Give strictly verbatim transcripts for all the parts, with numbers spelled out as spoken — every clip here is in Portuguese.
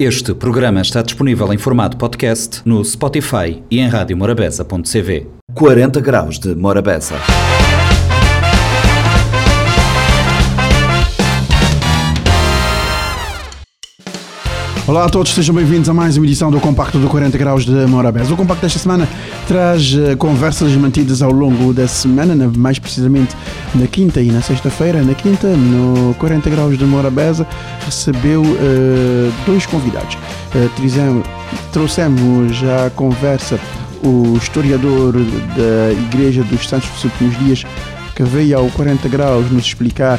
Este programa está disponível em formato podcast no Spotify e em rádio morabeza ponto c v. quarenta graus de Morabeza. Olá a todos, sejam bem-vindos a mais uma edição do Compacto do quarenta Graus de Morabeza. O Compacto desta semana traz conversas mantidas ao longo da semana, mais precisamente na quinta e na sexta-feira. Na quinta, no quarenta Graus de Morabeza, recebeu uh, dois convidados. Uh, trouxemos à conversa o historiador da Igreja dos Santos dos Últimos Dias, que veio ao quarenta Graus nos explicar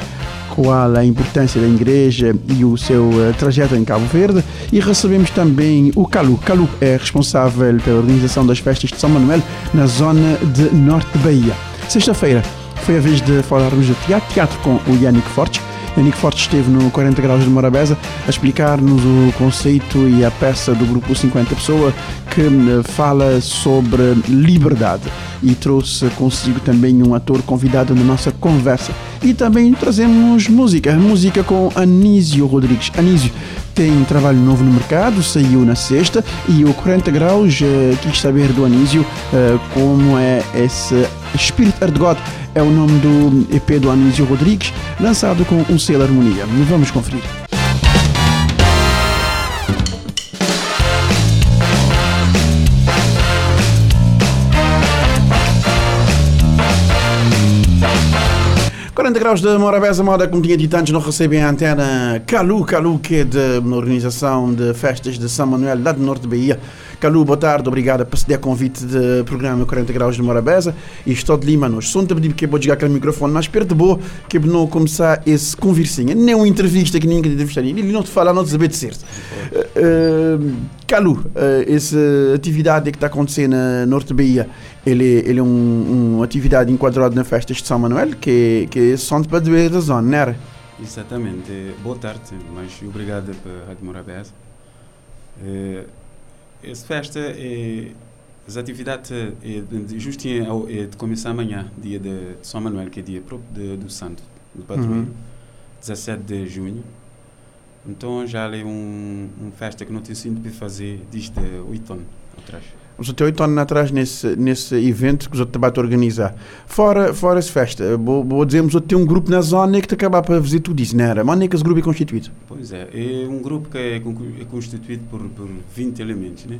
qual a importância da igreja e o seu uh, trajeto em Cabo Verde, e recebemos também o Calu. Calu é responsável pela organização das festas de São Manuel na zona de Norte de Bahia. Sexta-feira foi a vez de falarmos de teatro, teatro com o Yannick Fortes. Yannick Fortes esteve no quarenta Graus de Morabeza a explicar-nos o conceito e a peça do grupo cinquenta Pessoa, que fala sobre liberdade, e trouxe consigo também um ator convidado na nossa conversa. E também trazemos música, música com Anísio Rodrigues. Anísio tem um trabalho novo no mercado, saiu na sexta, e o quarenta Graus uh, quis saber do Anísio uh, como é esse Spirit of God. É o nome do E P do Anísio Rodrigues, lançado com um selo Harmonia. Vamos conferir. quarenta Graus de Morabeza, moda como tinha dito antes, não recebem a antena Calu, Calu que é de uma organização de festas de São Manuel, lá do Norte de Bahia. Calu, boa tarde, obrigado por ceder convite do programa quarenta Graus de Morabeza. E estou de Lima, nós só te pedi que eu vou chegar aquele microfone mais perto de boa, que eu não começar esse conversinha, nem uma entrevista que ninguém te entrevistaria, ele não te fala, não te saber de certo. Uh, Calu, uh, essa atividade que está acontecendo no Norte de Bahia, ele, ele é um, uma atividade enquadrada na festas de São Manuel, que, que são de Padre da zona, não era? Exatamente. Boa tarde, mas obrigado pela Rádio Morabeza. Essa festa, é, as atividades, é, justo é de começar amanhã, dia de São Manuel, que é dia próprio do Santo, do Padroeiro, uhum. dezassete de junho. Então já é um, uma festa que não tenho sido para fazer desde oito anos atrás. Você tem oito anos atrás nesse, nesse evento que o outro estava a organizar. Fora, fora essa festa, vou, vou dizer que tem um grupo na zona que te acaba para fazer tudo isso, não era? Mas onde é que esse grupo é constituído? Pois é, é um grupo que é, é constituído por, por vinte elementos, né?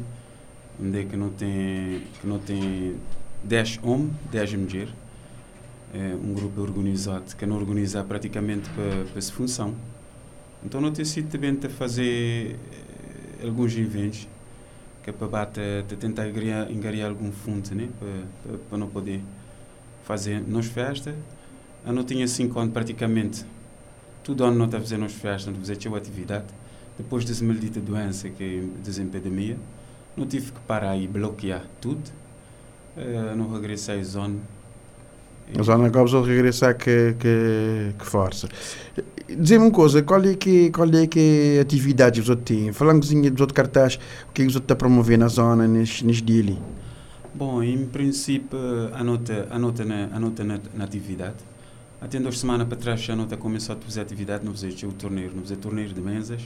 Onde é que não tem, que não tem dez homens, dez mulheres. É um grupo organizado que não organiza praticamente para, para essa função. Então não tem sido também de fazer alguns eventos que é para tentar engarear algum fundo, né? para, para, para não poder fazer nas festas. Eu não tinha cinco anos praticamente, tudo ano não está a fazer nas festas, não está a fazer a atividade. Depois dessa maldita doença que é a epidemia, não tive que parar e bloquear tudo. Eu não regressei à zona. A zona acaba de regressar que, que, que força. Diz-me uma coisa, qual é que, qual é que atividade você tem? Falando dos outros cartazes, o que é que você está a promover na zona, neste dia ali? Bom, em princípio, anota, anota, na, anota na, na atividade. Até duas semanas para trás, a nota começou a fazer atividade, não fazia o torneio, não fazia torneio de mesas.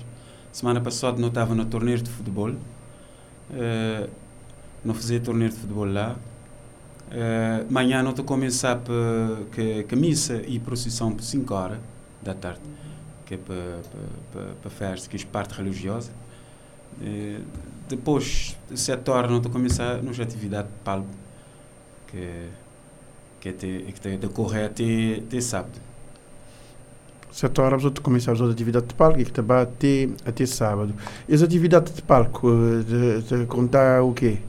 Semana passada, não estava no torneio de futebol. Uh, não fazia torneio de futebol lá. Uh, amanhã não estou a começar com missa e procissão por cinco horas da tarde, que é para a festa, que é parte religiosa. Uh, depois, sete horas, não estou a começar nas atividades de palco, que, que é que decorrer até, até sábado. sete horas, você começa as atividades de palco e que te vai até, até sábado. As atividades de palco, de, de contar o quê?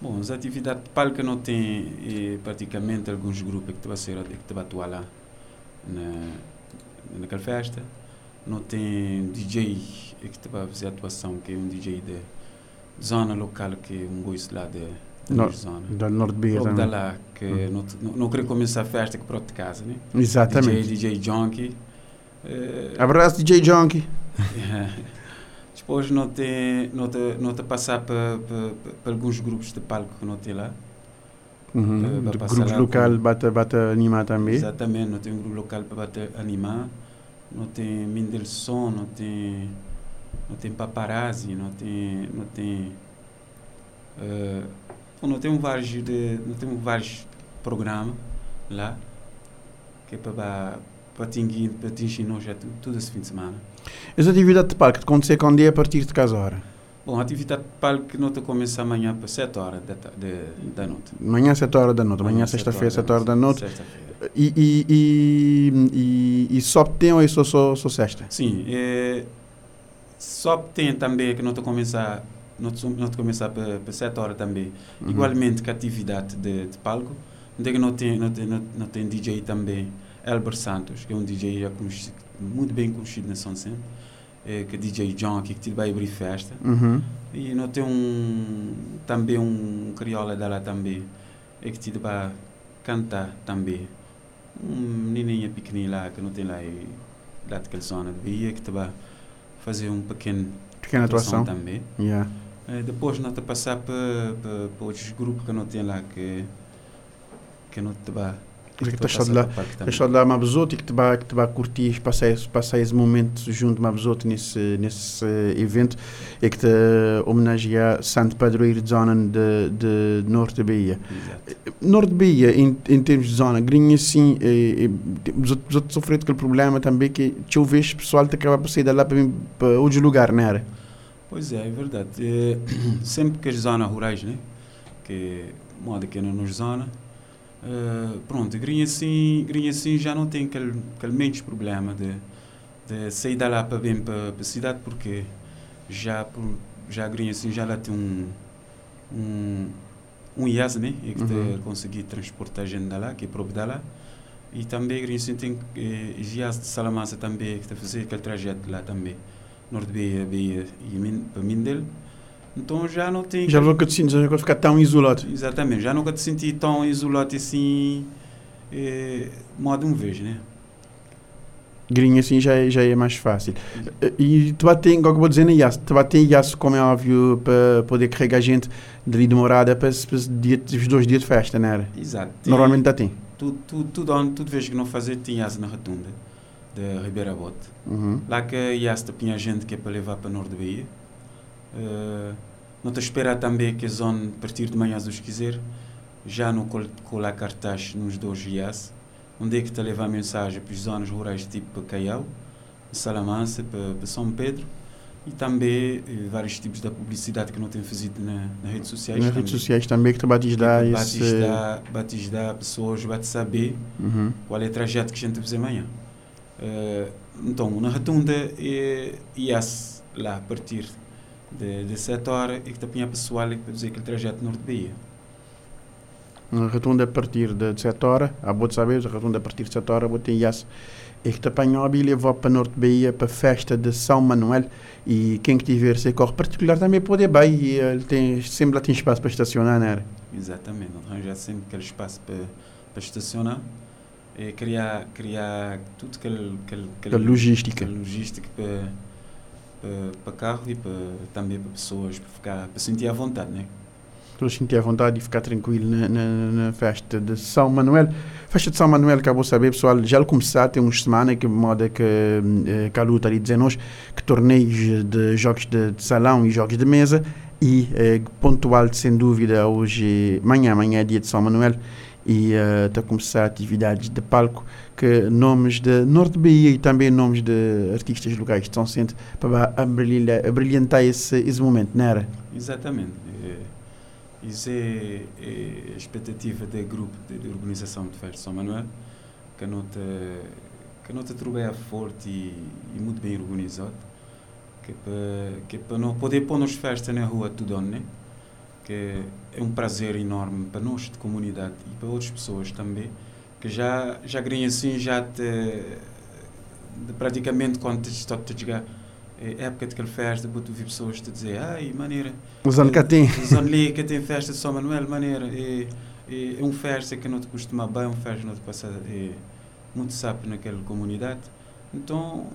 Bom, as atividades de palco não tem é, praticamente alguns grupos que vão ser que vão atuar lá na, naquela festa. Não tem D J que vai fazer atuação, que é um D J da zona local, que é um gosto lá de, de Nor- zona. Da Norte de Bahia também. Lá, que hum. não, não, não queria começar a festa que pronto de casa, né? Exatamente. D J, D J Junkie. Eh, Abraço, D J Junkie. Depois não tem, não tem, não tem passar para, para, para alguns grupos de palco que não tem lá. Uhum. Para, para grupos locais para, para animar também? Exatamente, não tem um grupo local para, para animar. Não tem Mendelssohn, não tem não tem paparazzi, não tem não tem uh, não tem vários de, não tem vários programas lá que é para para atingir para atingir nós já tudo, tudo esse fim de semana. Essa atividade de parque acontece com um dia a partir de que hora? Bom, a atividade de parque não começa amanhã para sete horas da, de, da noite. Amanhã sete horas da noite, amanhã sexta-feira, sete horas da noite. E, e, e, e, e só tem ou é só, só, só sexta? Sim, é, só tem também que não começa para sete horas também. Uhum. Igualmente que a atividade de, de palco, não tem, não, tem, não, não tem D J também, Elber Santos, que é um D J já muito bem conhecido na São Vicente. É, que D J John aqui que vai abrir festa. Uhum. E nós temos um, também um crioula dela também é que vai cantar também, um menininho pequenininho lá que não tem lá e, lá daquela zona de Bahia que vai fazer um pequeno pequena atuação, atuação também. Yeah. É, depois nós vamos passar para outros grupos que não tem lá que que não te vai que está achado lá, achado lá Mabzoto e que te vai, que te vai curtir, passar esse, passar esse momento junto Mabzoto nesse nesse evento e que te homenagear Santo Padroeiro de zona de, de Norte de Bahia. Norte de Bahia em, em termos de zona, Grinha sim, Mabzoto sofreu aquele problema também que tu vês pessoal te acaba por sair de lá para, para outro lugar, não era? Pois é, é verdade. É, sempre que as zonas rurais, né, que moda que não nos zona. Uh, pronto, Grinha assim, Grinha assim já não tem aquele, aquele menos problema de, de sair da lá para bem para a cidade, porque já, por, já Grinha assim já lá tem um um, um I A S, né? E que uhum. Conseguir transportar a gente da lá, que é próprio da lá. E também Grinha assim tem eh, I A S de Salamanca também, que fazer aquele trajeto lá também, Norte Bahia, Bahia e Min, para Mindelo. Então já não tem... Já nunca te senti, já nunca ficar tão isolado. Exatamente, já nunca te senti tão isolado assim, é, modo um vez, né? Grinha assim já é, já é mais fácil. E tu vai ter, como eu vou dizer, tu vai ter IASO, como é óbvio, para poder carregar gente dali de morada para os dois dias de festa, não era? Exato. Normalmente já tem. Tudo, tudo, tudo onde, tudo vez que não fazer, tem IASO na rotunda de Ribeira Bote. Uhum. Lá que IASO tinha gente que é para levar para o Norte de Bahia. Uh, não te esperar também que a zona a partir de manhã se os quiser já não col- colar cartaz nos dois dias onde é que te levar mensagem para as zonas rurais tipo Caial, Salamanca, para, para São Pedro e também e vários tipos de publicidade que não tem feito na, nas redes sociais nas também. Redes sociais também que te bates dar bates dar pessoas bates saber uhum. Qual é o trajeto que a gente fazer amanhã. Uh, então na rotunda é IAS lá a partir de, de sete horas e que te apanha pessoal para dizer aquele trajeto Norte de Bahia. Na rotunda a partir de sete horas, a boa de saber, a rotunda a partir de sete horas, a boa de IAS, e que te apanha a Bíblia e vou para Norte de Bahia, para a festa de São Manuel, e quem que tiver se corre particular também pode ir bem, e ele tem, sempre lá tem espaço para estacionar, não é? Exatamente, arranjar sempre aquele espaço para, para estacionar, e criar, criar tudo aquele... aquele, aquele logística. Aquele logística para... para carro e para, também para pessoas, para, ficar, para sentir à vontade, né? Para sentir à vontade e ficar tranquilo na, na, na festa de São Manuel. Festa de São Manuel, acabou de saber, pessoal, já começou, tem umas semanas que moda que eh, a luta ali dizem nós que torneios de jogos de, de salão e jogos de mesa e eh, pontual, sem dúvida, hoje, amanhã, amanhã é dia de São Manuel e está uh, a começar atividades de palco que nomes de Norte de Bahia e também nomes de artistas locais estão sendo para abrilhantar esse, esse momento, não era? Exatamente. É, isso é, é a expectativa do grupo de, de organização de festa de São Manuel, que a nota, que a nota trabalha forte e, e muito bem organizado, que é para, que é para não poder pôr nos festas na rua tudo, né? Que é um prazer enorme para nós de comunidade e para outras pessoas também, que já, já Grinha assim, já te, de praticamente quando te estou a chegar é época de aquela festa, vou ouvir pessoas te dizer, ai, maneira, os anos que tem os anos que tem festa de São Manuel, maneira, é, é, é um festa que não te costuma bem, é um festa que não te passa é, muito sapo naquela comunidade, então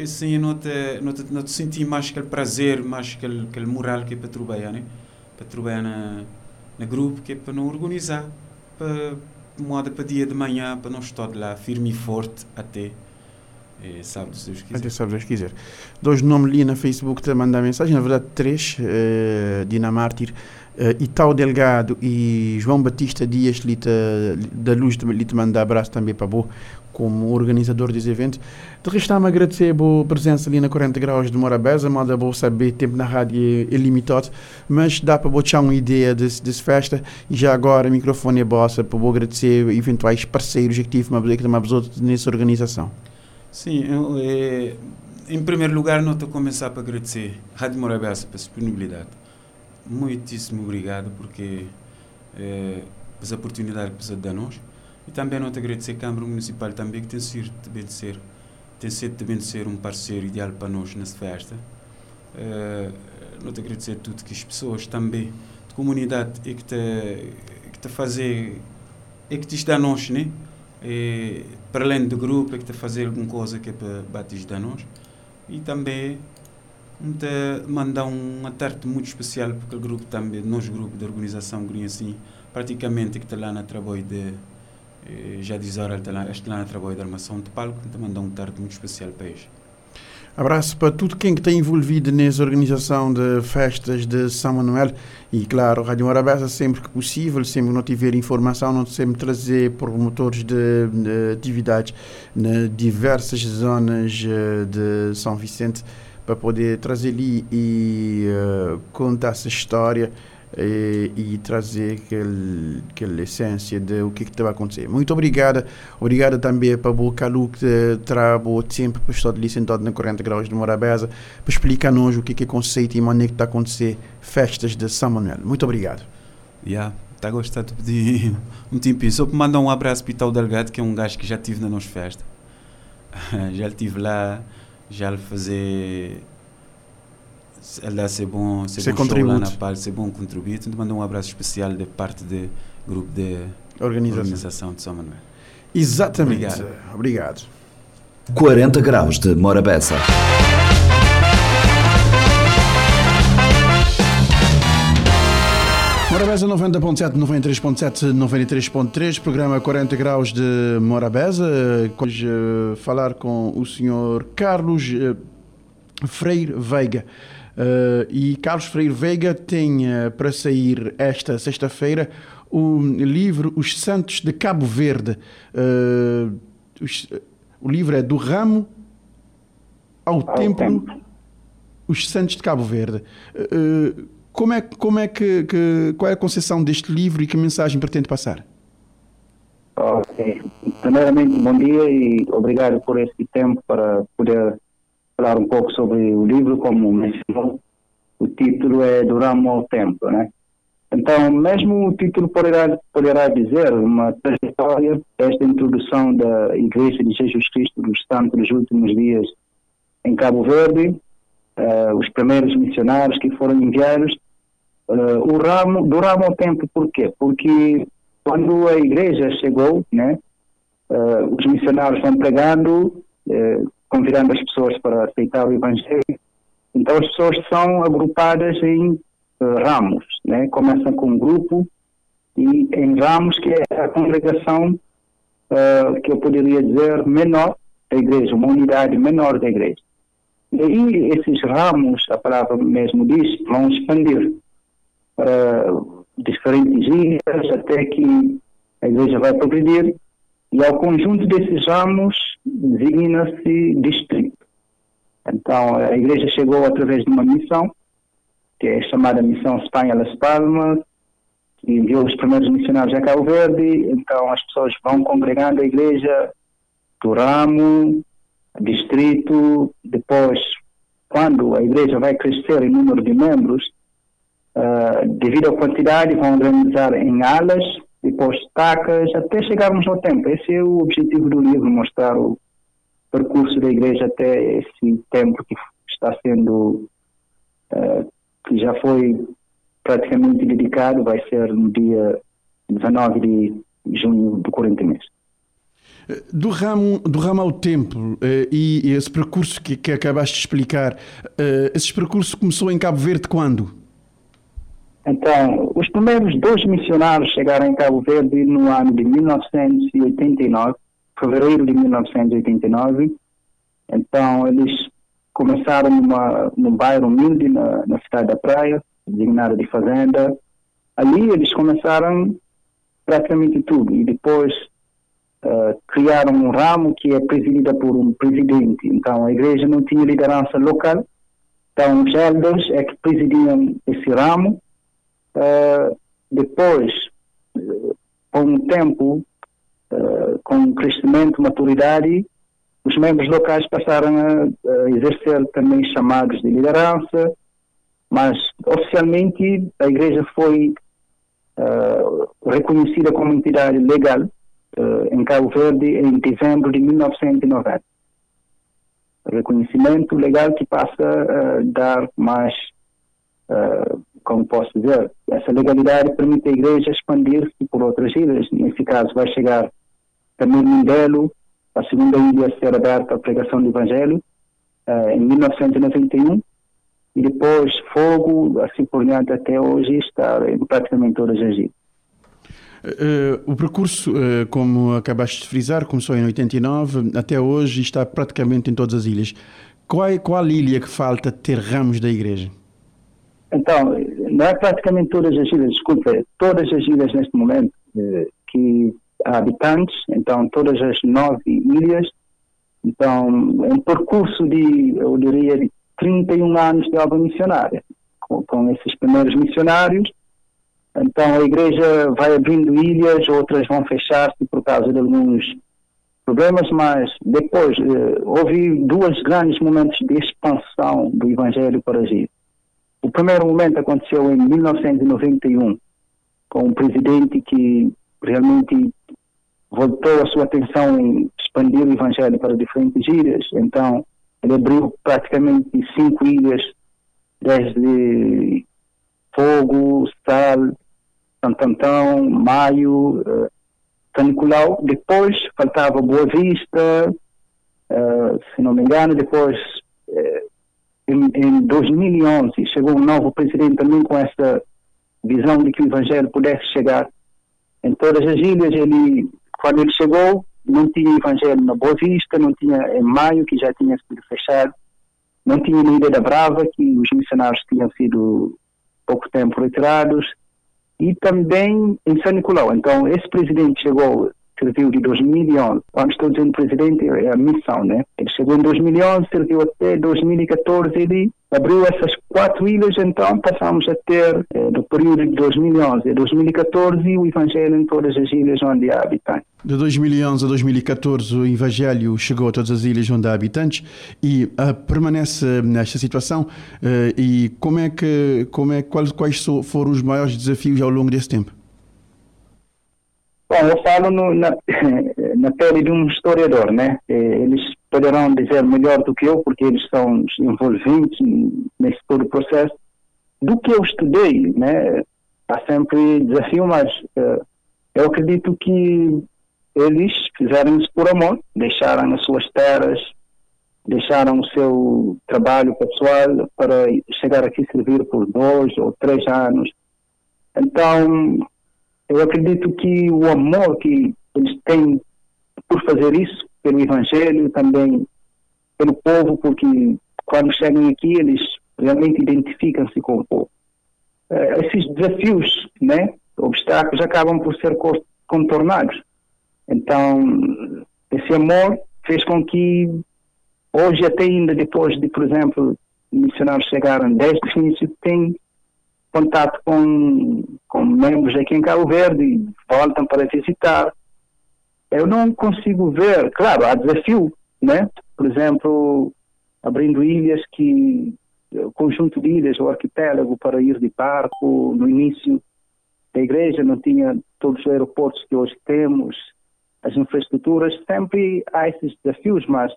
assim, eu não te, não te, não te senti mais aquele prazer, mais aquele, aquele moral que é para trabalhar, né? Para trabalhar na, na grupo, que é para não organizar, para moda para dia de manhã, para não estar de lá firme e forte até E sabe se Deus quiser. Até sabe Deus quiser. Dois nomes ali na Facebook te mandar mensagem, na verdade três, uh, Dinamártir, uh, Itau Delgado e João Batista Dias li te, da Luz lhe te mandar abraço também para Bo, como organizador desse evento. De resto, me agradecer a boa presença ali na quarenta Graus de Morabeza, mas eu vou saber tempo na rádio é, é limitado, mas dá para botar uma ideia dessa festa, e já agora o microfone é bossa para vou agradecer eventuais parceiros que tive uma que também nessa organização. Sim, eu, é, em primeiro lugar, nós vamos começar para agradecer a Rádio Morabeza pela disponibilidade. Muitíssimo obrigado porque é, pela oportunidade que você dá a nós. E também não te agradecer a Câmara Municipal também, que tem sido de ser, tem sido de ser um parceiro ideal para nós nessa festa. Uh, não te agradecer a tudo que as pessoas também, a comunidade é que te, que te fazer, é que te dá a nós, né? E, para além do grupo, é que te fazer alguma coisa que é para bater da nós. E também te mandar uma tarde muito especial para aquele grupo também, nosso grupo de organização Green assim, praticamente que está lá no trabalho de já diz hora este lá no trabalho de armação de palco, então mandar um tarde muito especial para eles. Abraço para tudo quem está envolvido nessa organização de festas de São Manuel e, claro, Rádio Morabeza sempre que possível, sempre que não tiver informação, não sempre trazer promotores de, de atividades nas diversas zonas de São Vicente para poder trazer ali e uh, contar essa história E, e trazer aquele, aquela essência de o que estava a acontecer. Muito obrigada. Obrigada também para o Calu que trabalhou sempre para estar ali sentado na quarenta Graus de Morabeza para explicar-nos o que é conceito e maneira que está a acontecer festas de São Manuel. Muito obrigado. Já, yeah, está a gostar de pedir um tempinho. Só para mandar um abraço para o Itau Delgado, que é um gajo que já estive na nossa festa. Já estive lá, já lhe fazer... Ela ser bom, ser bom show lá na parte, ser bom contribuir. Então, mandar um abraço especial da parte do grupo de organização, organização de São Manuel. Exatamente. Obrigado. Obrigado. quarenta Graus de Morabeza. Morabeza noventa ponto sete, noventa e três ponto sete, noventa e três ponto três, programa quarenta Graus de Morabeza. Hoje falar com o senhor Carlos Freire Veiga. Uh, e Carlos Freire Veiga tem uh, para sair esta sexta-feira o livro Os Santos de Cabo Verde. Uh, os, uh, o livro é Do Ramo ao, ao Templo, Templo, Os Santos de Cabo Verde. Uh, como é, como é que, que, qual é a concepção deste livro e que mensagem pretende passar? Ok. Primeiramente, bom dia e obrigado por este tempo para poder falar um pouco sobre o livro, como mencionou. O título é Do Ramo ao Templo, né? Então, mesmo o título poderá, poderá dizer uma trajetória desta introdução da Igreja de Jesus Cristo dos Santos dos últimos dias em Cabo Verde, uh, os primeiros missionários que foram enviados, uh, o ramo, do ramo ao templo. Por quê? Porque quando a Igreja chegou, né, uh, os missionários estão pregando, uh, convidando as pessoas para aceitar o Evangelho. Então as pessoas são agrupadas em uh, ramos, né? Começam com um grupo e em ramos, que é a congregação, uh, que eu poderia dizer, menor da igreja, uma unidade menor da igreja. E aí esses ramos, a palavra mesmo diz, vão expandir para uh, diferentes ilhas até que a igreja vai progredir. E ao conjunto desses ramos designa-se distrito. Então, a igreja chegou através de uma missão, que é chamada Missão Espanha Las Palmas, que enviou os primeiros missionários a Cabo Verde. Então, as pessoas vão congregando a igreja do ramo, distrito. Depois, quando a igreja vai crescer em número de membros, uh, devido à quantidade, vão organizar em alas, depois tacas, até chegarmos ao templo. Esse é o objetivo do livro, mostrar o percurso da igreja até esse templo que está sendo, uh, que já foi praticamente dedicado, vai ser no dia dezenove de junho do corrente mês. Do ramo, do ramo ao templo, uh, e, e esse percurso que, que acabaste de explicar, uh, esse percurso começou em Cabo Verde quando? Então, os primeiros dois missionários chegaram em Cabo Verde no ano de mil novecentos e oitenta e nove, fevereiro de mil novecentos e oitenta e nove, Então eles começaram numa, num bairro humilde na, na cidade da Praia, designado de Fazenda. Ali eles começaram praticamente tudo e depois uh, criaram um ramo que é presidida por um presidente. Então a igreja não tinha liderança local, então os elders é que presidiam esse ramo. Uh, depois, uh, com o tempo, uh, com o crescimento, maturidade, os membros locais passaram a, a exercer também chamados de liderança, mas oficialmente a igreja foi uh, reconhecida como entidade legal uh, em Cabo Verde em dezembro de mil novecentos e noventa. Reconhecimento legal que passa a dar mais, uh, como posso dizer, essa legalidade permite à igreja expandir-se por outras ilhas. Nesse caso vai chegar também Mindelo, a segunda ilha a ser aberta à pregação do Evangelho, uh, em mil novecentos e noventa e um, e depois Fogo, assim por diante até hoje, está em praticamente todas as ilhas. Uh, o percurso, uh, como acabaste de frisar, começou em oitenta e nove, até hoje está praticamente em todas as ilhas. Qual, qual ilha que falta ter ramos da igreja? Então, não é praticamente todas as ilhas, desculpa, todas as ilhas neste momento uh, que há habitantes, então todas as nove ilhas, então um percurso de, eu diria, de trinta e um anos de obra missionária, com, com esses primeiros missionários. Então a igreja vai abrindo ilhas, outras vão fechar-se por causa de alguns problemas, mas depois eh, houve dois grandes momentos de expansão do Evangelho para as ilhas. O primeiro momento aconteceu em mil novecentos e noventa e um, com um presidente que realmente voltou a sua atenção em expandir o Evangelho para diferentes ilhas. Então ele abriu praticamente cinco ilhas, desde Fogo, Sal, Santo Antão, Maio, uh, São Nicolau. Depois faltava Boa Vista, uh, se não me engano. Depois, uh, em, em dois mil e onze, chegou um novo presidente também com essa visão de que o Evangelho pudesse chegar em todas as ilhas. Ele, quando ele chegou, não tinha Evangelho na Boa Vista, não tinha em Maio, que já tinha sido fechado, não tinha na Ilha da Brava, que os missionários tinham sido pouco tempo retirados, e também em São Nicolau. Então, esse presidente chegou, serviu de dois mil e onze. Quando estou dizendo presidente, é a missão, né? Ele chegou em dois mil e onze, serviu até dois mil e catorze, ele abriu essas quatro ilhas, então passamos a ter, é, do período de dois mil e onze a dois mil e catorze, o Evangelho em todas as ilhas onde há habitantes. De dois mil e onze a dois mil e catorze, o Evangelho chegou a todas as ilhas onde há habitantes e uh, permanece nesta situação. Uh, e como é que, como é, quais, quais foram os maiores desafios ao longo desse tempo? Bom, eu falo no, na, na pele de um historiador, né? Eles poderão dizer melhor do que eu, porque eles são envolventes nesse todo o processo. Do que eu estudei, né? Há sempre desafio, mas uh, eu acredito que eles fizeram isso por amor, deixaram as suas terras, deixaram o seu trabalho pessoal para chegar aqui e servir por dois ou três anos. Então, eu acredito que o amor que eles têm por fazer isso, pelo Evangelho, também pelo povo, porque quando chegam aqui, eles realmente identificam-se com o povo. Uh, esses desafios, né, obstáculos, acabam por ser contornados. Então, esse amor fez com que, hoje até ainda depois de, por exemplo, missionários chegaram desde o início, tem contato com, com membros aqui em Cabo Verde, voltam para visitar. Eu não consigo ver, claro, há desafio, né? Por exemplo, abrindo ilhas, que conjunto de ilhas, o arquipélago para ir de barco. No início da igreja não tinha todos os aeroportos que hoje temos, as infraestruturas, sempre há esses desafios, mas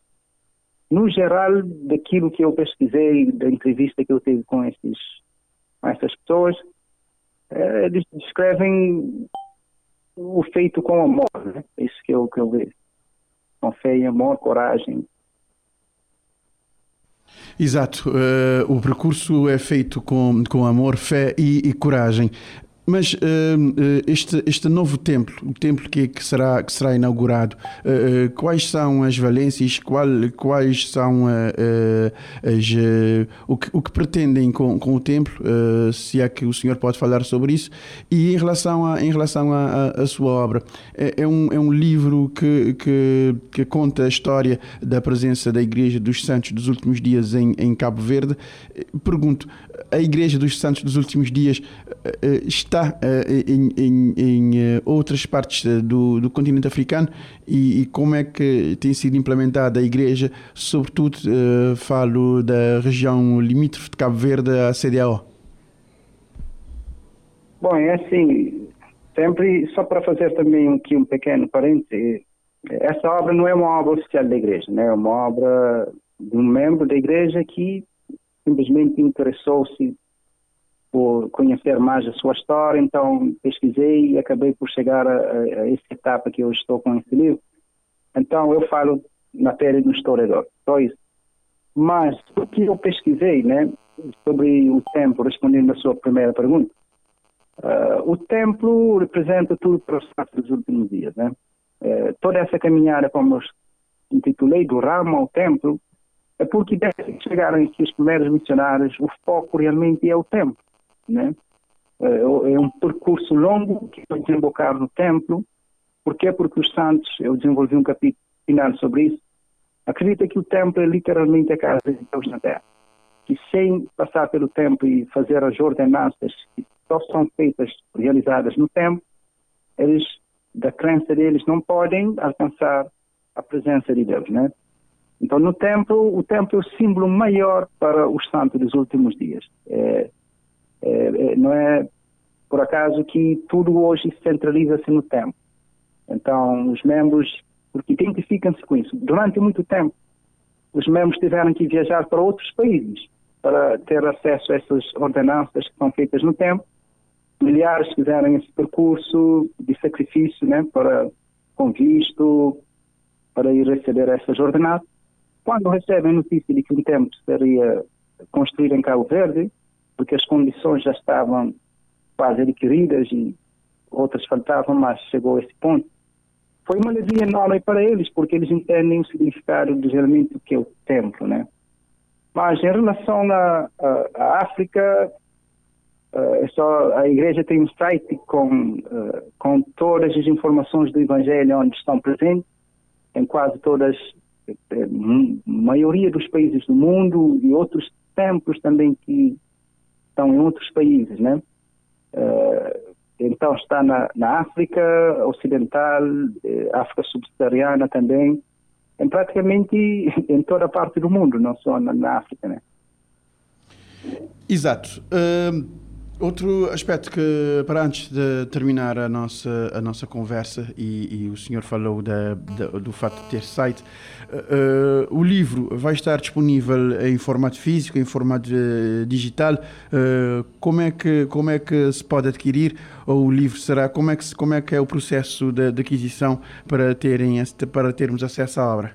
no geral, daquilo que eu pesquisei, da entrevista que eu tive com esses essas pessoas, eles descrevem o feito com amor, né? Isso que eu, que eu vejo, com fé e amor, coragem. Exato, uh, o percurso é feito com, com amor, fé e, e coragem. Mas uh, este, este novo templo, o templo que, que, será, que será inaugurado, uh, uh, quais são as valências, qual, quais são uh, uh, as, uh, o, que, o que pretendem com, com o templo, uh, se é que o senhor pode falar sobre isso, e em relação à em relação a, a, a sua obra. É, é, um, é um livro que, que, que conta a história da presença da Igreja dos Santos dos Últimos Dias em, em Cabo Verde. Pergunto, a Igreja dos Santos dos Últimos Dias uh, está Em, em, em outras partes do, do continente africano, e, e como é que tem sido implementada a igreja, sobretudo uh, falo da região limítrofe de Cabo Verde à C D A O? Bom, é assim, sempre, só para fazer também aqui um pequeno parêntese, essa obra não é uma obra oficial da igreja, né? É uma obra de um membro da igreja que simplesmente interessou-se por conhecer mais a sua história, então pesquisei e acabei por chegar a, a essa etapa que eu estou com esse livro. Então eu falo na pele do historiador, só isso. Mas o que eu pesquisei, né, sobre o templo, respondendo à sua primeira pergunta, uh, o templo representa tudo para os santos dos últimos dias, né? Uh, toda essa caminhada, como eu intitulei, do ramo ao templo, é porque desde que chegaram aqui os primeiros missionários, o foco realmente é o templo. Né? É um percurso longo que foi desembocado no templo. Porquê? Porque os santos, eu desenvolvi um capítulo final sobre isso, acredita que o templo é literalmente a casa de Deus na terra, que sem passar pelo templo e fazer as ordenanças que só são feitas, realizadas no templo, eles, da crença deles, não podem alcançar a presença de Deus, né? Então no templo, o templo é o símbolo maior para os santos dos últimos dias. É É, não é por acaso que tudo hoje centraliza-se no tempo. Então, os membros, porque identificam-se com isso. Durante muito tempo, os membros tiveram que viajar para outros países para ter acesso a essas ordenanças que são feitas no tempo. Milhares fizeram esse percurso de sacrifício, né, para, com visto, para ir receber essas ordenanças. Quando recebem notícia de que um templo seria construído em Cabo Verde, porque as condições já estavam quase adquiridas e outras faltavam, mas chegou a esse ponto. Foi uma alegria enorme para eles, porque eles entendem o significado de realmente o que é o templo, né? Mas em relação à África, uh, é só, a igreja tem um site com, uh, com todas as informações do Evangelho onde estão presentes, em quase todas, a maioria dos países do mundo e outros templos também que estão em outros países, né? Uh, então está na, na África Ocidental, África Subsaariana também, em praticamente em toda a parte do mundo, não só na, na África, né? Exato. Uh, outro aspecto que, para antes de terminar a nossa, a nossa conversa, e, e o senhor falou da, da, do facto de ter site, uh, o livro vai estar disponível em formato físico, em formato uh, digital, uh, como, é que, como é que se pode adquirir, ou o livro será, como é que, como é, que é o processo de, de aquisição para, terem, para termos acesso à obra?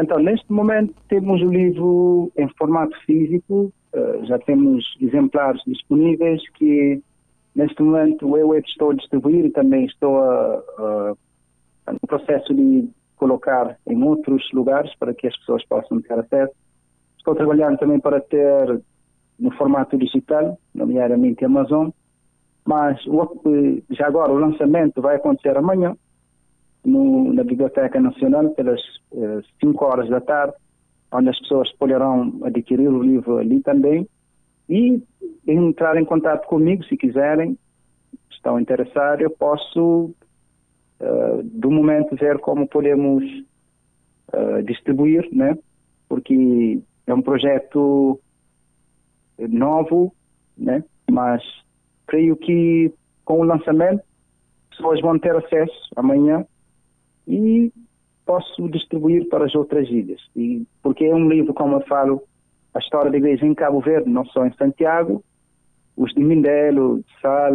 Então, neste momento temos o livro em formato físico. Uh, já temos exemplares disponíveis que, neste momento, eu estou a distribuir e também estou a, a, a, no processo de colocar em outros lugares para que as pessoas possam ter acesso. Estou trabalhando também para ter no formato digital, nomeadamente Amazon, mas o, já agora o lançamento vai acontecer amanhã no, na Biblioteca Nacional pelas cinco horas da tarde, onde as pessoas poderão adquirir o livro ali também e entrar em contato comigo se quiserem, se estão interessados. Eu posso, uh, do momento, ver como podemos uh, distribuir, né? Porque é um projeto novo, né? Mas creio que com o lançamento as pessoas vão ter acesso amanhã e posso distribuir para as outras ilhas. E porque é um livro, como eu falo, a história da igreja em Cabo Verde, não só em Santiago, os de Mindelo, Sal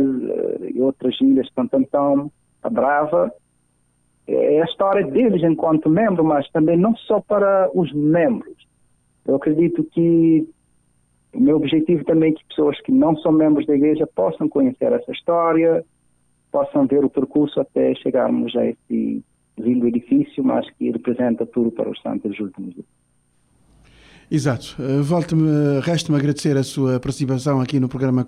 e outras ilhas, Tantantão, a Brava. É a história deles enquanto membro, mas também não só para os membros. Eu acredito que O meu objetivo também é que pessoas que não são membros da igreja possam conhecer essa história, possam ver o percurso até chegarmos a esse lindo edifício, mas que representa tudo para os santos dos últimos dias. Exato. Volto-me, resta-me agradecer a sua participação aqui no programa.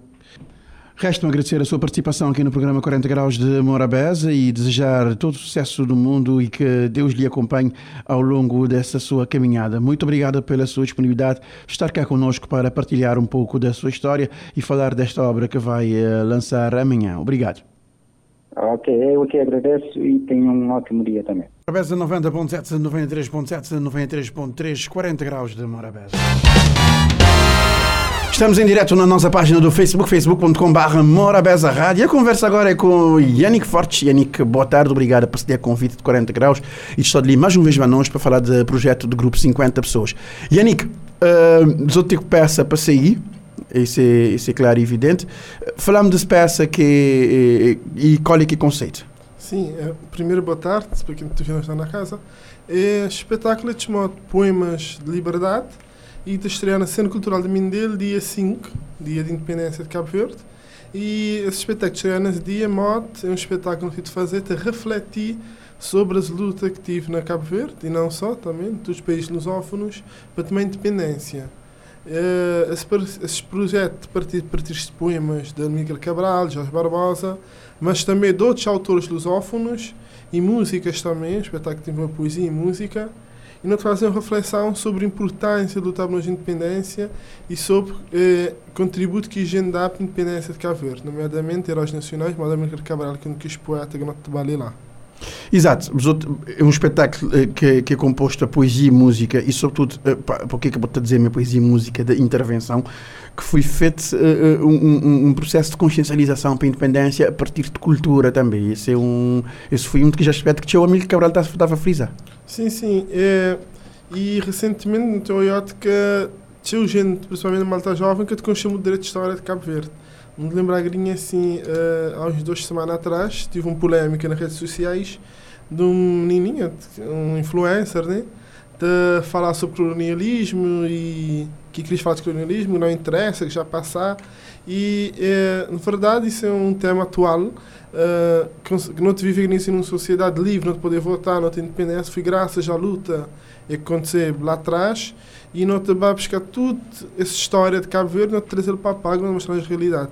Resta-me agradecer a sua participação aqui no programa quarenta graus de Morabeza e desejar todo o sucesso do mundo e que Deus lhe acompanhe ao longo dessa sua caminhada. Muito obrigado pela sua disponibilidade de estar cá connosco para partilhar um pouco da sua história e falar desta obra que vai lançar amanhã. Obrigado. Ok, eu que agradeço e tenho um ótimo dia também. Morabeza noventa ponto sete, noventa e três ponto sete, noventa e três ponto três, quarenta graus de Morabeza. Estamos em direto na nossa página do Facebook, facebook ponto com ponto b r Morabeza Rádio. A conversa agora é com Yannick Fortes. Yannick, boa tarde, obrigado por ceder a convite de quarenta graus e estou ali mais uma vez connosco para falar do projeto do grupo cinquenta pessoas. Yannick, uh, te peça para sair, isso é, isso é claro e evidente. Falamos de peça que, e, e qual é que conceito? Sim, primeiro boa tarde, para quem te viu na casa. É espetáculo de modo poemas de liberdade. E te estreia na Cena Cultural de Mindelo, dia cinco, dia de Independência de Cabo Verde. E esse espetáculo estreia nesse dia, mote, é um espetáculo que te faz te refletir sobre as lutas que tive na Cabo Verde, e não só, também, dos países lusófonos, para tomar independência. Esse, esse projeto partiu de poemas de Miguel Cabral, Jorge Barbosa, mas também de outros autores lusófonos, e músicas também, o espetáculo tem uma poesia e música. E nós fazemos reflexão sobre a importância de lutar pela independência e sobre eh, o contributo que a gente dá para a independência de Cabo Verde, nomeadamente heróis nacionais, nomeadamente Cabral, que é um dos poetas que nós trabalhamos lá. Exato, é um espetáculo que, que é composto a poesia e música e sobretudo, porque é que eu vou te dizer a minha poesia e música da intervenção que foi feito uh, um, um processo de consciencialização para a independência a partir de cultura também. Esse, é um, esse foi um dos aspectos que o Amílcar Cabral estava a frisar. Sim, sim, é, e recentemente eu acho que tinha gente, principalmente na malta jovem, que te conheceu muito direito de história de Cabo Verde. Me lembro agrinha assim, uh, há uns duas semanas atrás, tive uma polémica nas redes sociais de um menininho, um influencer, né, de falar sobre colonialismo e que queria falar de colonialismo, não interessa, que já passar. E, uh, na verdade, isso é um tema atual, uh, que não te vive nisso numa sociedade livre, não te poder votar, não te independência, foi graças à luta que aconteceu lá atrás. E nós vamos buscar toda essa história de Cabo Verde, nós trazer para a paga, nós mostrar a realidade.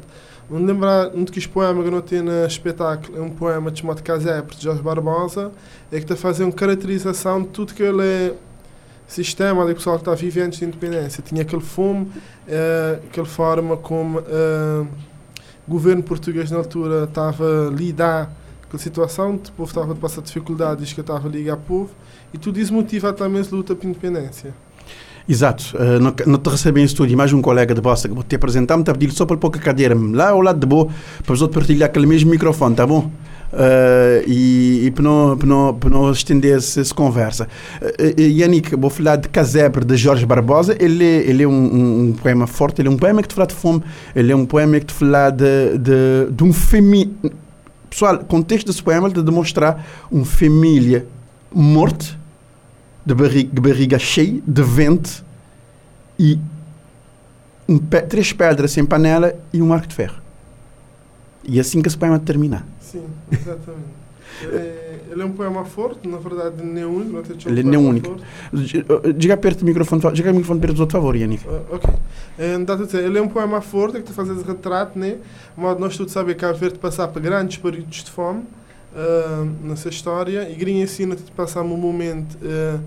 Não lembrar um dos poemas que eu tenho no espetáculo, é um poema de chamado Casebre, de Jorge Barbosa, é que está a fazer uma caracterização de tudo aquele sistema de pessoal que está vivendo antes da independência. Tinha aquele fome, é, aquela forma como é, o governo português na altura estava a lidar com a situação, o povo estava a passar dificuldades, que estava a ligar ao povo, e tudo isso motiva também a luta pela independência. Exato. Uh, não, não te recebi em estúdio mais um colega de vossa que vou te apresentar, me está a pedir só para pouca cadeira lá ao lado de boa, para os outros partilhar aquele mesmo microfone, tá bom? Uh, e, e para não, para não, para não estender essa conversa. Uh, Yannick, vou falar de Casebre, de Jorge Barbosa. Ele, ele é um, um, um poema forte, ele é um poema que te fala de fome, ele é um poema que te fala de, de, de um família... Pessoal, o contexto desse poema é de demonstrar uma família morta, de barriga, de barriga cheia, de vento e um pe- três pedras sem panela e um arco de ferro. E assim que esse poema termina. Sim, exatamente. ele, é, ele é um poema forte, na verdade, nem único. Ele não é um único. Diga perto do microfone, diga o microfone perto do outro favor, Yannick. Uh, ok. É, ele é um poema forte, que te faz esse retrato, né? Mas nós todos sabemos que há ver de passar por grandes períodos de fome uh, nessa história. E Grinha ensina-te de passar um momento... Uh,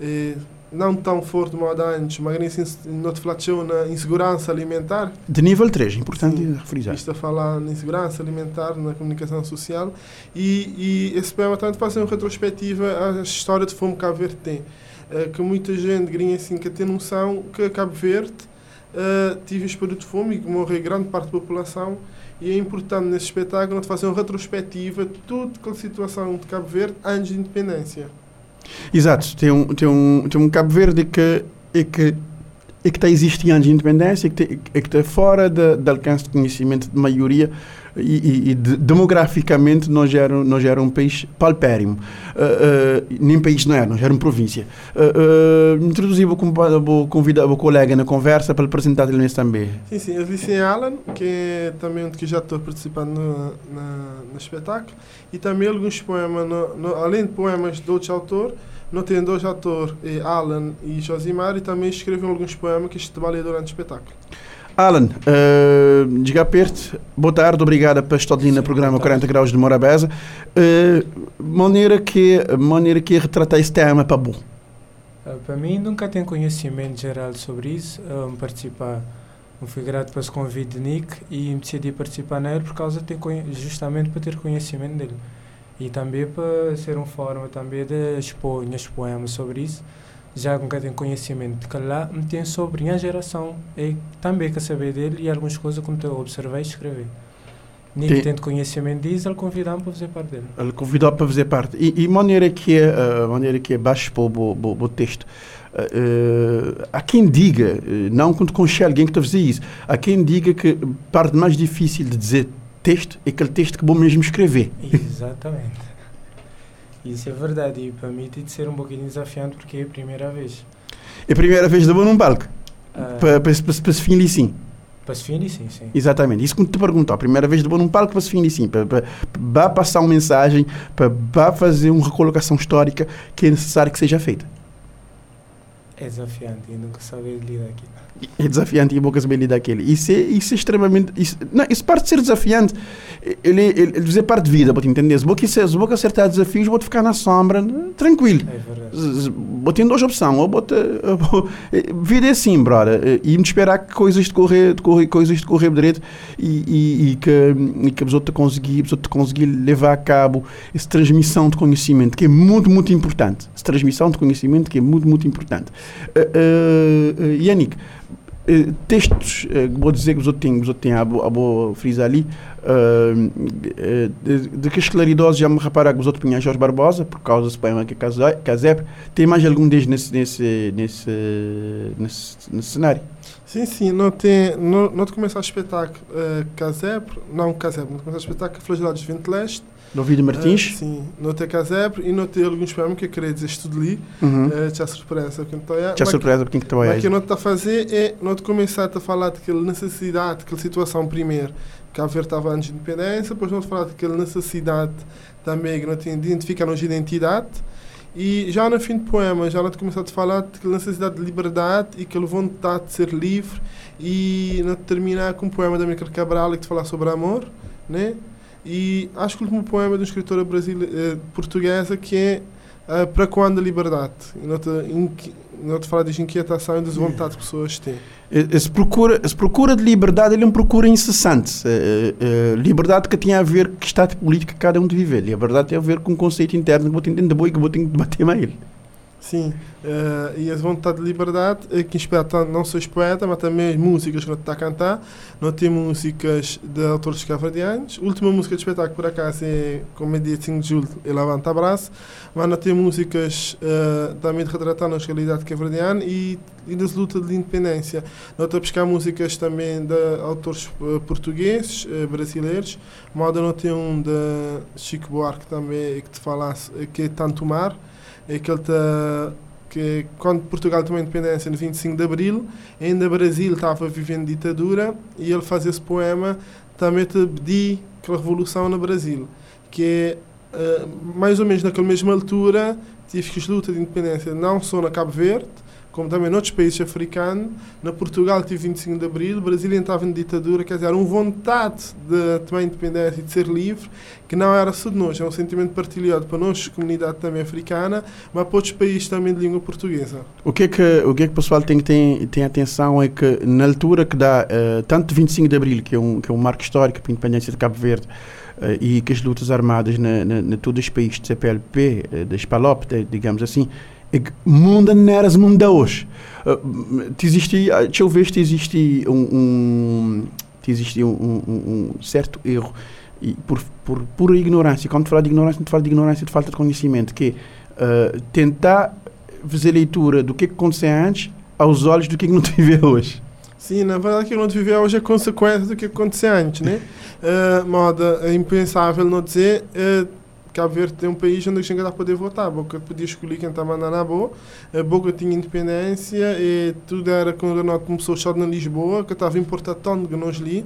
E não tão forte como antes, mas não te falou na insegurança alimentar. De nível três, importante Sim, refrisar. Isto a falar na insegurança alimentar, na comunicação social. E, e esse poema também faz uma retrospectiva à história de fome que Cabo Verde tem. Uh, que muita gente, grinha assim, que tem noção que Cabo Verde uh, teve um espírito de fome e que morreu grande parte da população. E é importante nesse espetáculo fazer uma retrospectiva de toda a situação de Cabo Verde antes da independência. Exato, tem um, tem um, tem um Cabo Verde que, é que é que está existindo a independência, é que está, é que está fora de, de alcance de conhecimento de maioria e, e, e de, demograficamente nós já era um país paupérrimo, uh, uh, nem país não era, nós era uma província. Uh, uh, introduzi, vou, vou convidar o colega na conversa para apresentar ele nesse também. Sim, sim, eu disse Alan, que também que já estou participando no, na, no espetáculo, e também alguns poemas, no, no, além de poemas de outros autores. Não tem dois autores, Alan e Josimar, e também escrevem alguns poemas que se trabalham durante o espetáculo. Alan, uh, diga perto, boa tarde, obrigada por estar ali no programa quarenta Graus de Morabeza. Uh, maneira que maneira que retratar esse tema para bom? Uh, para mim, nunca tenho conhecimento geral sobre isso. Um, participar, um, fui grato para esse convite de Nick e me decidi participar nele por causa de ter, justamente para ter conhecimento dele. E também para ser uma forma também de expor meus poemas sobre isso, já que nunca tenho conhecimento de que lá me tem sobre minha geração e também quer saber dele e algumas coisas que eu observei e escrevi. Nem que tem conhecimento disso, ele convidou-me para fazer parte dele. Ele convidou para fazer parte. E a maneira que é, uh, maneira que é baixo para o texto, uh, há quem diga, não quando conhece alguém que está a fazer isso, há quem diga que a parte mais difícil de dizer texto é aquele texto que vou mesmo escrever. Exatamente. Isso é verdade. E para mim tem de ser um pouquinho desafiante porque é a primeira vez. É a primeira vez de bom num palco. Uh, para se fingir assim. Para se fingir assim, sim. Exatamente. Isso quando te pergunto, a primeira vez de bom num palco para se fingir assim. Para passar uma mensagem, para fazer uma recolocação histórica que é necessário que seja feita. É desafiante, eu nunca sabia lidar aquilo. É desafiante e nunca sabia lidar aquilo. Isso é, isso é extremamente... Isso, não, isso parte de ser desafiante, ele, ele, ele é parte de vida, para te entender. Se vou acertar desafios, vou ficar na sombra, tranquilo. É verdade. Vou ter duas opções. Ou vou ter, vou, vida é assim, brother. E me esperar que coisas de correr, de correr, coisas de correr direito e, e, e que, e que a pessoa te conseguir, a pessoa te conseguir levar a cabo essa transmissão de conhecimento, que é muito, muito importante. Essa transmissão de conhecimento que é muito, muito importante. Uh, uh, uh, Yannick, uh, textos uh, vou dizer que os outros têm, os outros têm a boa frisa ali uh, uh, de, de que esclaridose já me reparar que os outros tinham Jorge Barbosa por causa do poema que é Casep. Tem mais algum deles nesse, nesse, nesse, nesse, nesse cenário? Sim, sim, não tem, não, não te começar o espetáculo uh, Casep, não Casep, não te começar o espetáculo Flagelados de Vinte Leste do Vídeo Martins? Uh, sim, não tem Casebre e não tem alguns poemas que eu queria dizer estudo ali. Uhum. Uh, tinha surpresa para quem está a... Tinha surpresa para quem está a... O que não está a fazer é não te começar a falar daquela necessidade, daquela situação primeiro que a ver estava antes de independência, depois não te falar daquela necessidade também que não te identifica a nossa identidade e já no fim do poema já não te começar a falar daquela necessidade de liberdade e aquela vontade de ser livre e não te terminar com um poema da Amílcar Cabral que te fala sobre amor, né? E acho que o último poema é de uma escritora eh, portuguesa que é uh, Para Quando a Liberdade? E não te, inqui- não te fala de inquietação e das vontades que pessoas têm. Essa procura, essa procura de liberdade ele é uma procura incessante. Uh, uh, liberdade que tem a ver com o estado político que cada um de viver. Liberdade tem a ver com o conceito interno que vou ter de boi e que vou ter de debater mais ele. Sim, uh, e a vontade de liberdade é que inspira tanto, não só os poetas, mas também as músicas que nós está a cantar. Nós temos músicas de autores cabo-verdianos. A última música de espetáculo, por acaso, é como é dia de cinco de julho, é Levanta Abraço. Mas nós temos músicas uh, também de retratar a realidade cabo-verdiana e, e das lutas de independência. Nós estamos a buscar músicas também de autores uh, portugueses, uh, brasileiros. Moda não tem um de Chico Buarque também, que te fala, que é Tanto Mar. É que, ele tá, que quando Portugal tomou a independência no vinte e cinco de abril, ainda o Brasil estava vivendo ditadura e ele fazia esse poema também te pedir que a revolução no Brasil, que é uh, mais ou menos naquela mesma altura tive que as lutas de independência não só na Cabo Verde, como também noutros países africanos. Na Portugal tive vinte e cinco de abril, o Brasil ainda estava em ditadura, quer dizer, era uma vontade de tomar independência e de ser livre, que não era só de nós, é um sentimento partilhado para nós, comunidade também africana, mas para outros países também de língua portuguesa. O que é que o que é que o pessoal tem que ter, tem atenção é que na altura que dá, uh, tanto vinte e cinco de abril, que é um, que é um marco histórico para a independência de Cabo Verde, Uh, e que as lutas armadas na, na, na todos os países do C P L P, uh, das PALOP, de, digamos assim, é que o mundo não era o mundo de hoje. Uh, existe, deixa eu ver se existe um, um, um, um, um certo erro, e por, por, por ignorância. Quando falo de ignorância, não falo de ignorância de falta de conhecimento, que é uh, tentar fazer leitura do que aconteceu antes aos olhos do que não viver hoje. Sim, na verdade, o que nós vivemos hoje é consequência do que aconteceu antes, né? Uh, moda, é impensável não dizer uh, que haver tem um país onde a gente vai poder votar. Porque podia escolher quem está mandando na boa, a boca tinha independência e tudo era quando nós começamos a na Lisboa, que estava importando tanto que nós li.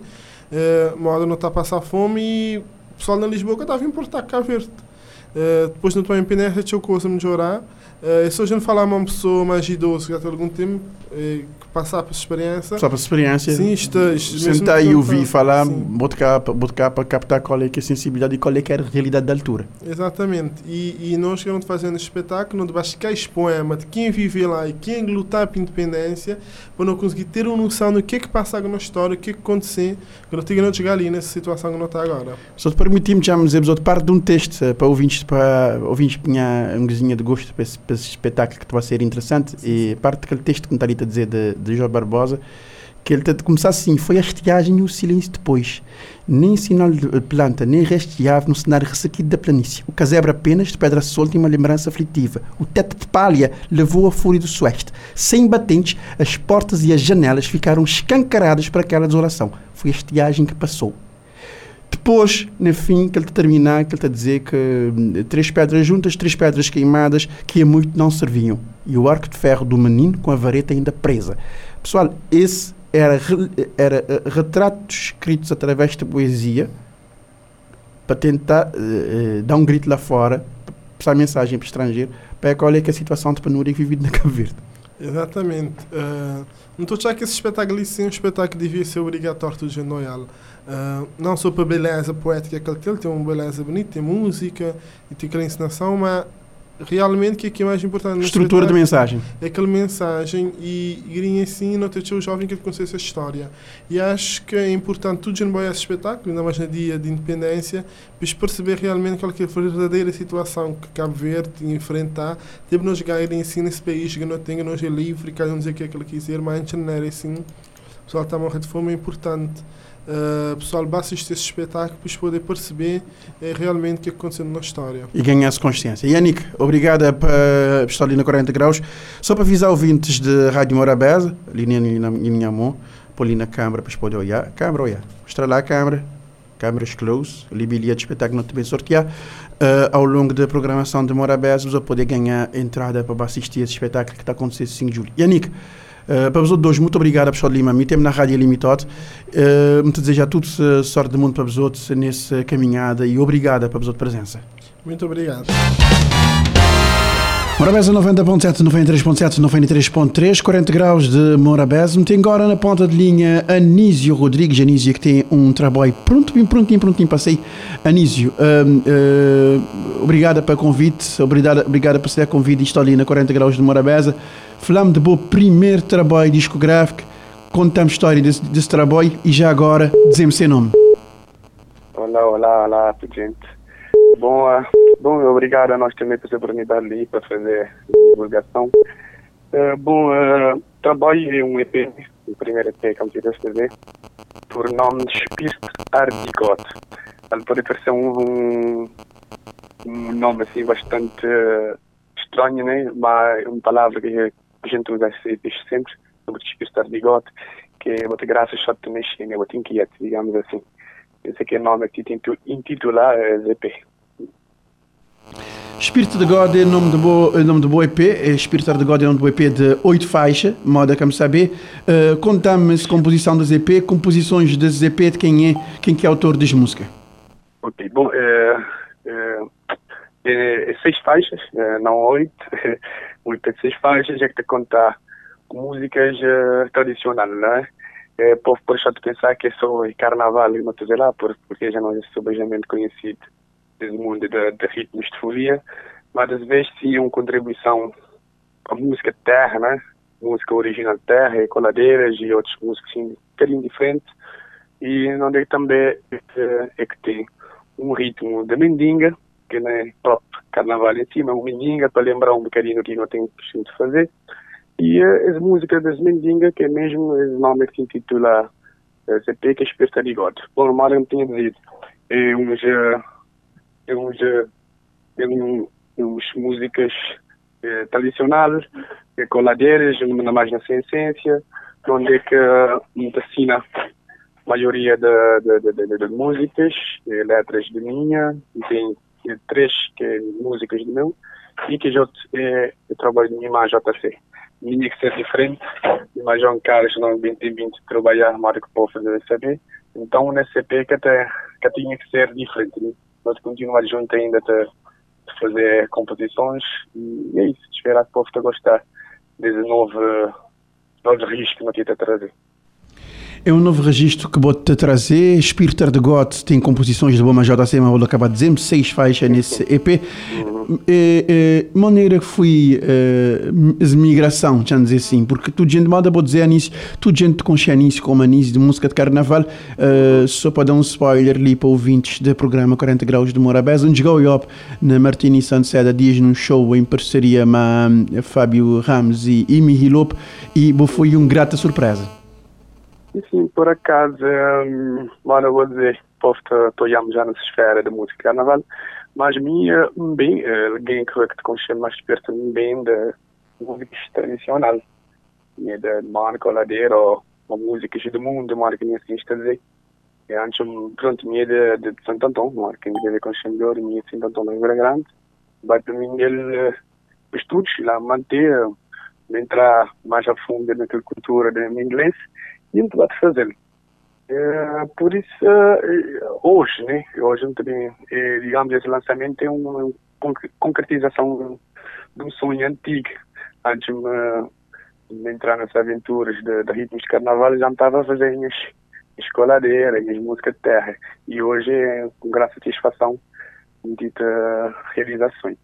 Uh, moda, não está a passar fome e o pessoal na Lisboa que estava importando Cabo Verde. Uh, depois não estou a independência, tinha coisa a melhorar. Uh, se hoje não falar uma pessoa mais idosa que já tem algum tempo, eh, que passar por essa experiência. Passar por essa experiência. Sim, está, está, sentar e ouvir falar, botar para captar qual é que é a sensibilidade e qual é que é a realidade da altura. Exatamente. E, e nós que vamos fazer neste espetáculo, onde vai ficar esse poema de quem vive lá e quem lutar pela independência, para não conseguir ter uma noção do que é que passa na história, o que é que aconteceu, que não tinha que chegar ali nessa situação que não está agora. Só te permitimos, já me dizer, outra parte de um texto, para ouvintes, para ouvintes que tinha uma coisinha de gosto para esse esse espetáculo que vai ser interessante. E parte daquele texto que me está ali a dizer de, de Jorge Barbosa, que ele está a começar assim: foi a estiagem e o silêncio depois, nem sinal de planta, nem resto de ave no cenário ressequido da planície, o casebre apenas de pedra solta e uma lembrança aflitiva, o teto de palha levou a fúria do sueste, sem batentes as portas e as janelas ficaram escancaradas para aquela desolação, foi a estiagem que passou. Depois, no fim, que ele está a terminar, que ele está a dizer que três pedras juntas, três pedras queimadas, que a muito não serviam. E o arco de ferro do menino com a vareta ainda presa. Pessoal, esse era, era retratos escritos através da poesia para tentar uh, dar um grito lá fora, para passar mensagem para o estrangeiro, para qual é que é a situação de penúria vivida na Cabo Verde. Exatamente. Uh, não estou a achar que esse espetáculo, sim, um espetáculo devia ser obrigatório do Genoal. Uh, não só para a beleza poética que ele tem, tem uma beleza bonita, tem música e tem aquela ensinação, mas realmente o que, que é mais importante na estrutura da mensagem é aquela mensagem e grinha assim, não ter o jovem que conhece essa história. E acho que é importante tudo de novo esse espetáculo, ainda mais no dia de independência, para perceber realmente qual que é a verdadeira situação que Cabo Verde tem enfrentar, teve nós ganhar assim nesse país que não tem, que nós é livre, cada um dizer o que é que ele quiser, mas antes não era assim, o pessoal está morrendo de fome, é importante. Uh, pessoal, basta assistir esse espetáculo para poder perceber eh, realmente o que aconteceu na história e ganhar-se consciência. Yannick, obrigada por uh, estar ali na quarenta graus. Só para avisar ouvintes de Rádio Morabeza, ali na minha mão, pôr ali na câmara para poder olhar. Câmara, olhar. Mostra lá a câmara. Câmaras close. Ali bilhete de espetáculo não também sortear. Uh, ao longo da programação de Morabeza, você poder ganhar entrada para assistir esse espetáculo que está acontecendo cinco de julho. Yannick, Uh, para os outros dois, muito obrigado a pessoal de Lima. Me temos na Rádio Limitado. Uh, muito desejo a todos uh, sorte do mundo para os outros nessa caminhada e obrigada para a sua presença. Muito obrigado. Morabeza noventa ponto sete, noventa e três ponto sete, noventa e três ponto três, quarenta graus de Morabeza. Me tem agora na ponta de linha Anísio Rodrigues. Anísio que tem um trabalho pronto, prontinho, prontinho, passei. Anísio, uh, uh, obrigada pelo convite, obrigada, obrigada por ser convite. Estou ali na quarenta graus de Morabeza. Falamos do meu primeiro trabalho discográfico, contamos a história desse, desse trabalho e já agora dizemos seu nome. Olá, olá, olá, gente. Bom, uh, bom obrigado a nós também por essa oportunidade ali para fazer divulgação. Uh, bom, uh, trabalho é um E P, o primeiro E P que eu tive a fazer, por nome de Espírito Ardigote. Ele pode parecer um, um nome assim bastante uh, estranho, né? Mas é uma palavra que a gente usa sempre, sobre despistar de bigode, que é muito graça, só te mexer, né? Muito inquieto, digamos assim. Esse aqui é o nome que tento intitular é E P. Espírito de God é o nome do Boa E P, Espírito de God é o nome do E P de oito faixas, moda que me saber. Uh, Conta-me a composição das E P, composições das E P de quem é, quem que é autor das músicas. Ok, bom, é, é, é, seis faixas, é, não oito. O E P de seis faixas é que te conta músicas uh, tradicionais, não é? É povo por só de pensar que é só carnaval e não sei lá, porque já não é subejamente conhecido do mundo de, de ritmos de folia, mas às vezes sim é uma contribuição à música de terra, né? Música original de terra, e coladeiras e outras músicas assim, um bocadinho diferentes, e onde é que também é que, é que tem um ritmo de mendinga, que não é próprio carnaval em cima, um mendinga para lembrar um bocadinho do que não tem costume de fazer. E as músicas das mendingas, que é mesmo o nome que se intitula C P, que é Esperta de God. Bom, o Mário me tinha dito, é umas, é umas, é umas músicas eh, tradicional, eh, com ladeiras, uma máquina sem essência, onde é que ensina a maioria das de, de, de, de músicas, eh, letras de minha, e tem eh, três que é músicas de meu, e que eu, eh, eu trabalho de minha J C. Minha que ser diferente, mas João Carlos não vinte e vinte trabalhar mais que pode fazer C P, então o C P que até que tinha que ser diferente, né? Nós continuamos juntos ainda até fazer composições e é isso, esperar que o povo está a gostar desse novo, novo registro que nós temos a trazer. É um novo registro que vou-te trazer. Espírito de God tem composições de Boma J C, mas vou acabar de dizer seis faixas nesse E P. Uhum. É, é, maneira que foi a é, migração, deixa dizer assim, porque tudo gente manda, vou dizer anis, tudo gente conchia anis, como anis de música de carnaval, uh, só para dar um spoiler ali para ouvintes do programa quarenta Graus de Morabeza, onde chegou eu na Martini Sanseda dias num show em parceria com Fábio Ramos e Imi Hilop, e foi uma grata surpresa. E sim, por acaso, um, mano, vou dizer, posso estou já nessa esfera da música de carnaval, mas minha, bem, alguém que te conhece mais perto, bem da música tradicional, e da marca ladeira, ou músicas do mundo, marca minha assim, está a dizer, e antes, pronto, minha é de Santo Antão, marca minha de Conchambor, minha de Santo Antão, não é grande, vai para mim, ele, estudos lá, manter, entrar mais a fundo naquela cultura do inglês, e não pode fazer. É, por isso, hoje, né? Hoje também, é, digamos, esse lançamento é uma concretização de um sonho antigo. Antes de, uma, de entrar nas aventuras de, de ritmos de carnaval, já estava a fazer minhas escoladeiras, minhas músicas de terra. E hoje é com grande satisfação dita realizações.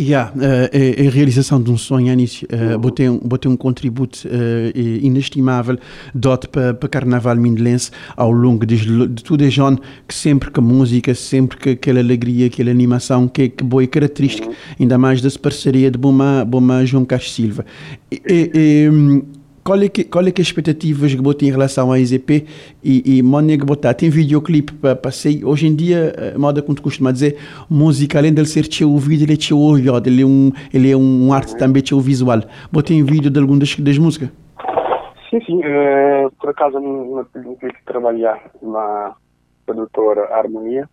Yeah, uh, a, a realização de um sonho, Anis, uh, uhum. botei, um, botei um contributo uh, inestimável dote para pa carnaval mindelense ao longo de, de tudo este ano, que sempre que a música, sempre que aquela alegria, aquela animação, que, que boa e característica, uhum. ainda mais dessa parceria de Boma, Boma João Carlos Silva. E, e, e, qual é que, qual é que as expectativas que botem em relação à E Z P e, e maneira que botar? Tem videoclipe para passeio. Hoje em dia, a moda como tu costuma dizer, música, além de ser teu ouvido, ele é teu olhado, ele é um, ele é um arte também, teu visual. Botem vídeo de algumas das, das músicas? Sim, sim. Uh, por acaso, não tive que trabalhar na produtora Harmonia,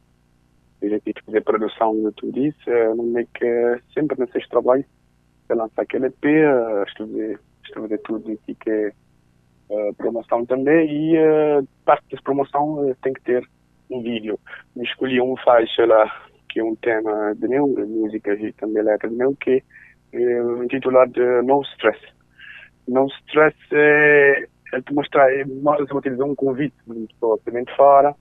eu já tive que fazer produção de tudo isso, não é que sempre nesses trabalhos, eu lançar aquele E P, estudei de tudo aqui que é uh, promoção também, e uh, parte dessa promoção uh, tem que ter um vídeo. Eu escolhi uma faixa lá, que é um tema de meu, música e também letra de meu, que é uh, intitulado uh, No Stress. No Stress é, é te mostrar, é mais uma televisão, um convite de pessoa também de fora,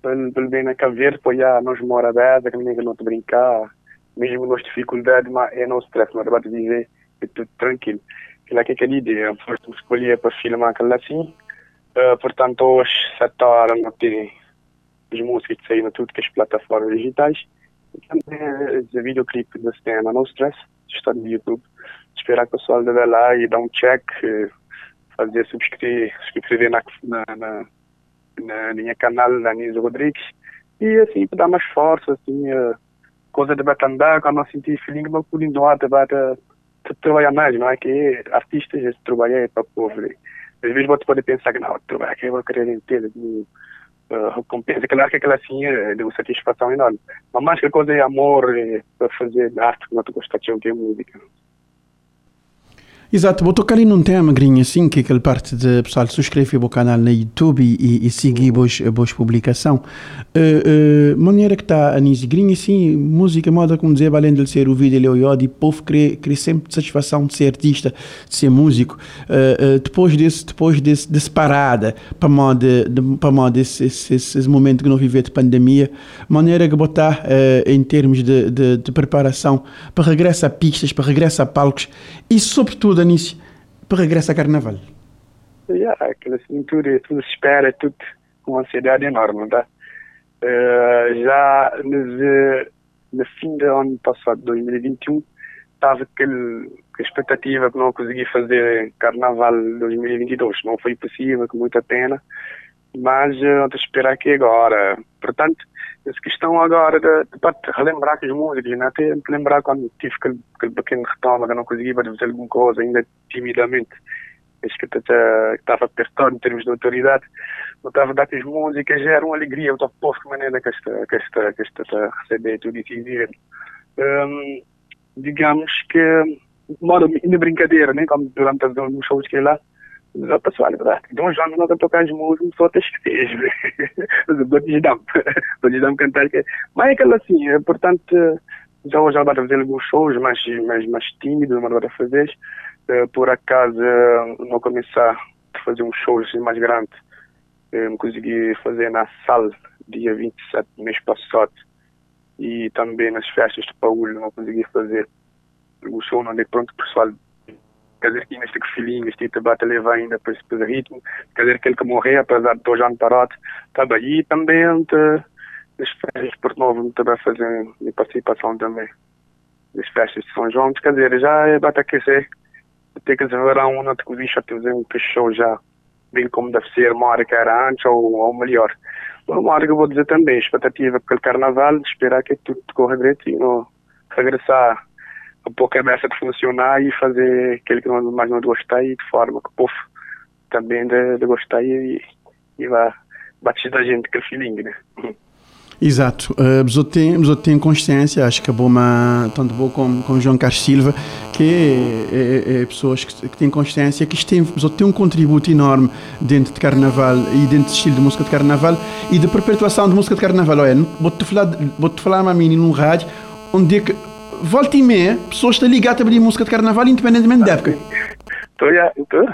pelo bem na caveira, pois já nós mora dessa, que ninguém não te brincar, mesmo nas dificuldades, mas é no stress, mas dá para dizer que é tudo tranquilo. Aquela que é a ideia, eu escolhi para filmar aquela assim, uh, portanto hoje, sete horas, não tem as músicas que saem em tudo que as plataformas digitais, e também o videoclipe da cena No Stress, está no YouTube, esperar que o pessoal dê lá e dar um check, fazer subscrever, subscrever na, na, na, na minha canal, da Anísio Rodrigues, e assim, para dar mais força, assim, uh, coisa de batandar, quando eu sentir feeling, mas por lindo, de bater, trabalhar mais, não é que artistas esse trabalho é para o povo. Às vezes você pode pensar que não, trabalho que eu vou querer ter de uh, recompensa, claro que aquela assim é de uma satisfação enorme, mas mais que a coisa é amor é, para fazer arte que não te gosta de ouvir música. Exato, vou tocar ali num tema, Grinha, assim, que é aquela parte de pessoal subscreve o canal no YouTube e, e seguir a boas publicação. Uh, uh, maneira que está a Nisi Grinha, assim, música, moda, como dizer, além de ser ouvido, ele é ouvido, e o povo crê sempre satisfação de ser artista, de ser músico. Uh, uh, depois desse, depois desse, desse parada, para moda, para moda, esse, esse, esse momento que não viveu de pandemia, maneira que botar uh, em termos de, de, de preparação para regresso a pistas, para regresso a palcos e, sobretudo, Anísio, para regressar a carnaval. Yeah, aquela cintura, tudo se espera, tudo com ansiedade enorme, tá? Uh, já no fim do ano passado, dois mil e vinte e um, estava aquela expectativa que não consegui fazer carnaval dois mil e vinte e dois. Não foi possível, com muita pena, mas uh, não estou a esperar aqui agora. Portanto, بس كشتون أقارد تبت خلينا براك جمهور اللي ناتي خلينا براك عن تيف كل كل بكين خطام لكنه كذي بدو بزلقون كوز عند تيمي لامنت بس كنت تعرف تستان تلفزيون توريدات وتعرف دات جمهور اللي كجار ولا جريه وتعرف بوفك من هنا كشت كشت كشت خسبت ودي تيزير digamos que moro na brincadeira, né, como durante os shows que lá já passou a verdade. Então já não dá tocar as músicas, só te esqueces. Dou de dam, dou de dam cantar que, mas é aquela assim, é, portanto já hoje já vai fazer alguns shows, mas mais mais tímido, mas vai fazer. Por acaso não começar a fazer uns shows mais grandes, consegui fazer na sala dia vinte e sete mês passado. E também nas festas de Paulo não consegui fazer o show, não dei pronto pessoal. Quer dizer que neste filhinho, este debate leva ainda para esse ritmo. Quer dizer que ele que morreu, apesar de dois anos parado, estava aí também. Nas festas de Porto Novo também fazendo minha participação também. Nas festas de São João, quer dizer, já é bata que ser. Tem que se ver a uma que o bicho fazer um show já. Bem como deve ser, uma hora que era antes ou, ou melhor. Uma hora que eu vou dizer também, expectativa para o carnaval, esperar que tudo corra direitinho, regressar a pôr a cabeça de funcionar e fazer aquilo que mais não gostei, de forma que o povo também de, de gostar e, e vá bater da gente aquele feeling, né? Exato, eu tenho, eu tenho consciência, acho que é bom, tanto bom como, como João Carlos Silva, que é, é, é pessoas que, que têm consciência, que têm, têm um contributo enorme dentro de carnaval e dentro do estilo de música de carnaval e de perpetuação de música de carnaval. Olha, vou-te falar, vou-te falar a mim num rádio, onde é que, volta e meia, pessoas estão ligadas a abrir música de carnaval independentemente da época. Então, já, então,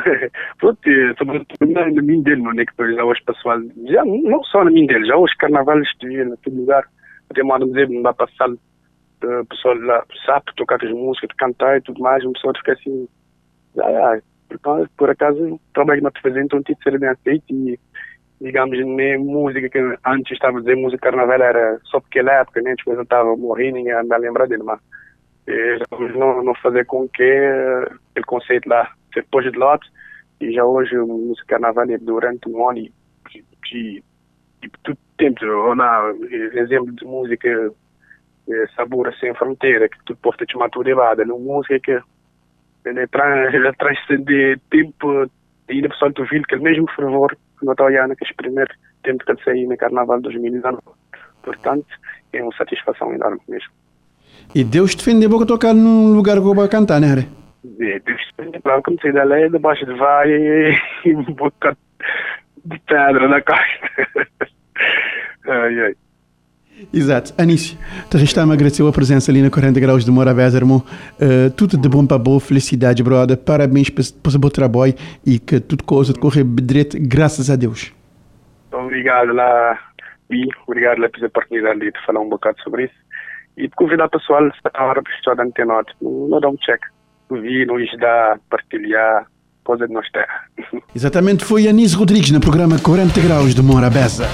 pronto, sobretudo na minha dele, não é que já hoje pessoal, já não só na minha dele, já hoje carnaval estiver em todo lugar, até mandam dizer, não vai passar o pessoal lá, sabe, tocar as músicas, cantar e tudo mais, o pessoal fica assim, já, já, então, por acaso, trabalho que nós fazemos, então, tem que ser bem aceito e, digamos, nem música que antes estava a dizer, música carnaval era só porque era época, né, depois não estava morrendo, ninguém andava a lembrar dele, mas não, não fazer com que aquele conceito lá se pôs de lado e já hoje o música carnaval é durante um ano e, e, e todo tempo ou não, exemplo de música é, Sabor Sem Fronteira que tudo pode te matar elevada não música que ele transcende tempo e ainda pessoal do filho que é o mesmo fervor que nós olhamos que é o primeiro tempo que ele saiu no carnaval de dois mil e dezenove, portanto é uma satisfação enorme mesmo. E Deus defende a boca tocar num lugar que eu vou cantar, né? É, Deus defende, claro, como se dá lá, é debaixo de vai e boca de pedra na costa. Ai, ai. Exato. Anísio, te resta-me agradecer a presença ali na quarenta Graus de Morabeza, irmão. Uh, tudo de bom para boa, felicidade, brother. Parabéns para o bom trabalho e que tudo coisa corra direito, graças a Deus. Obrigado lá, Bi. Obrigado lá pela oportunidade de falar um bocado sobre isso. E convidar o pessoal a hora para estudar a antena, não dá um check, ouvir, nos dar, partilhar, coisa de nós ter. Exatamente, foi Anísio Rodrigues no programa quarenta Graus de Morabeza.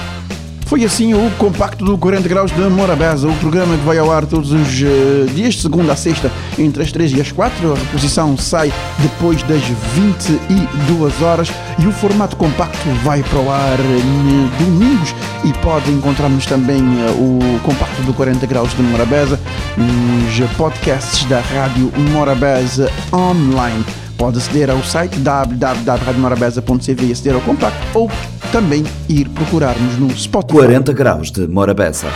Foi assim o compacto do quarenta Graus de Morabeza, o programa que vai ao ar todos os dias, de segunda a sexta, entre as três e as quatro. A reposição sai depois das vinte e duas horas e o formato compacto vai para o ar domingos e pode encontrarmos também o compacto do quarenta Graus de Morabeza nos podcasts da Rádio Morabeza online. Pode aceder ao site w w w ponto radio morabeza ponto c v e aceder ao compacto ou também ir procurar-nos no Spotify. quarenta Graus de Morabeza.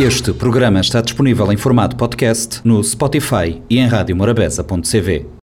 Este programa está disponível em formato podcast no Spotify e em radio morabeza ponto c v.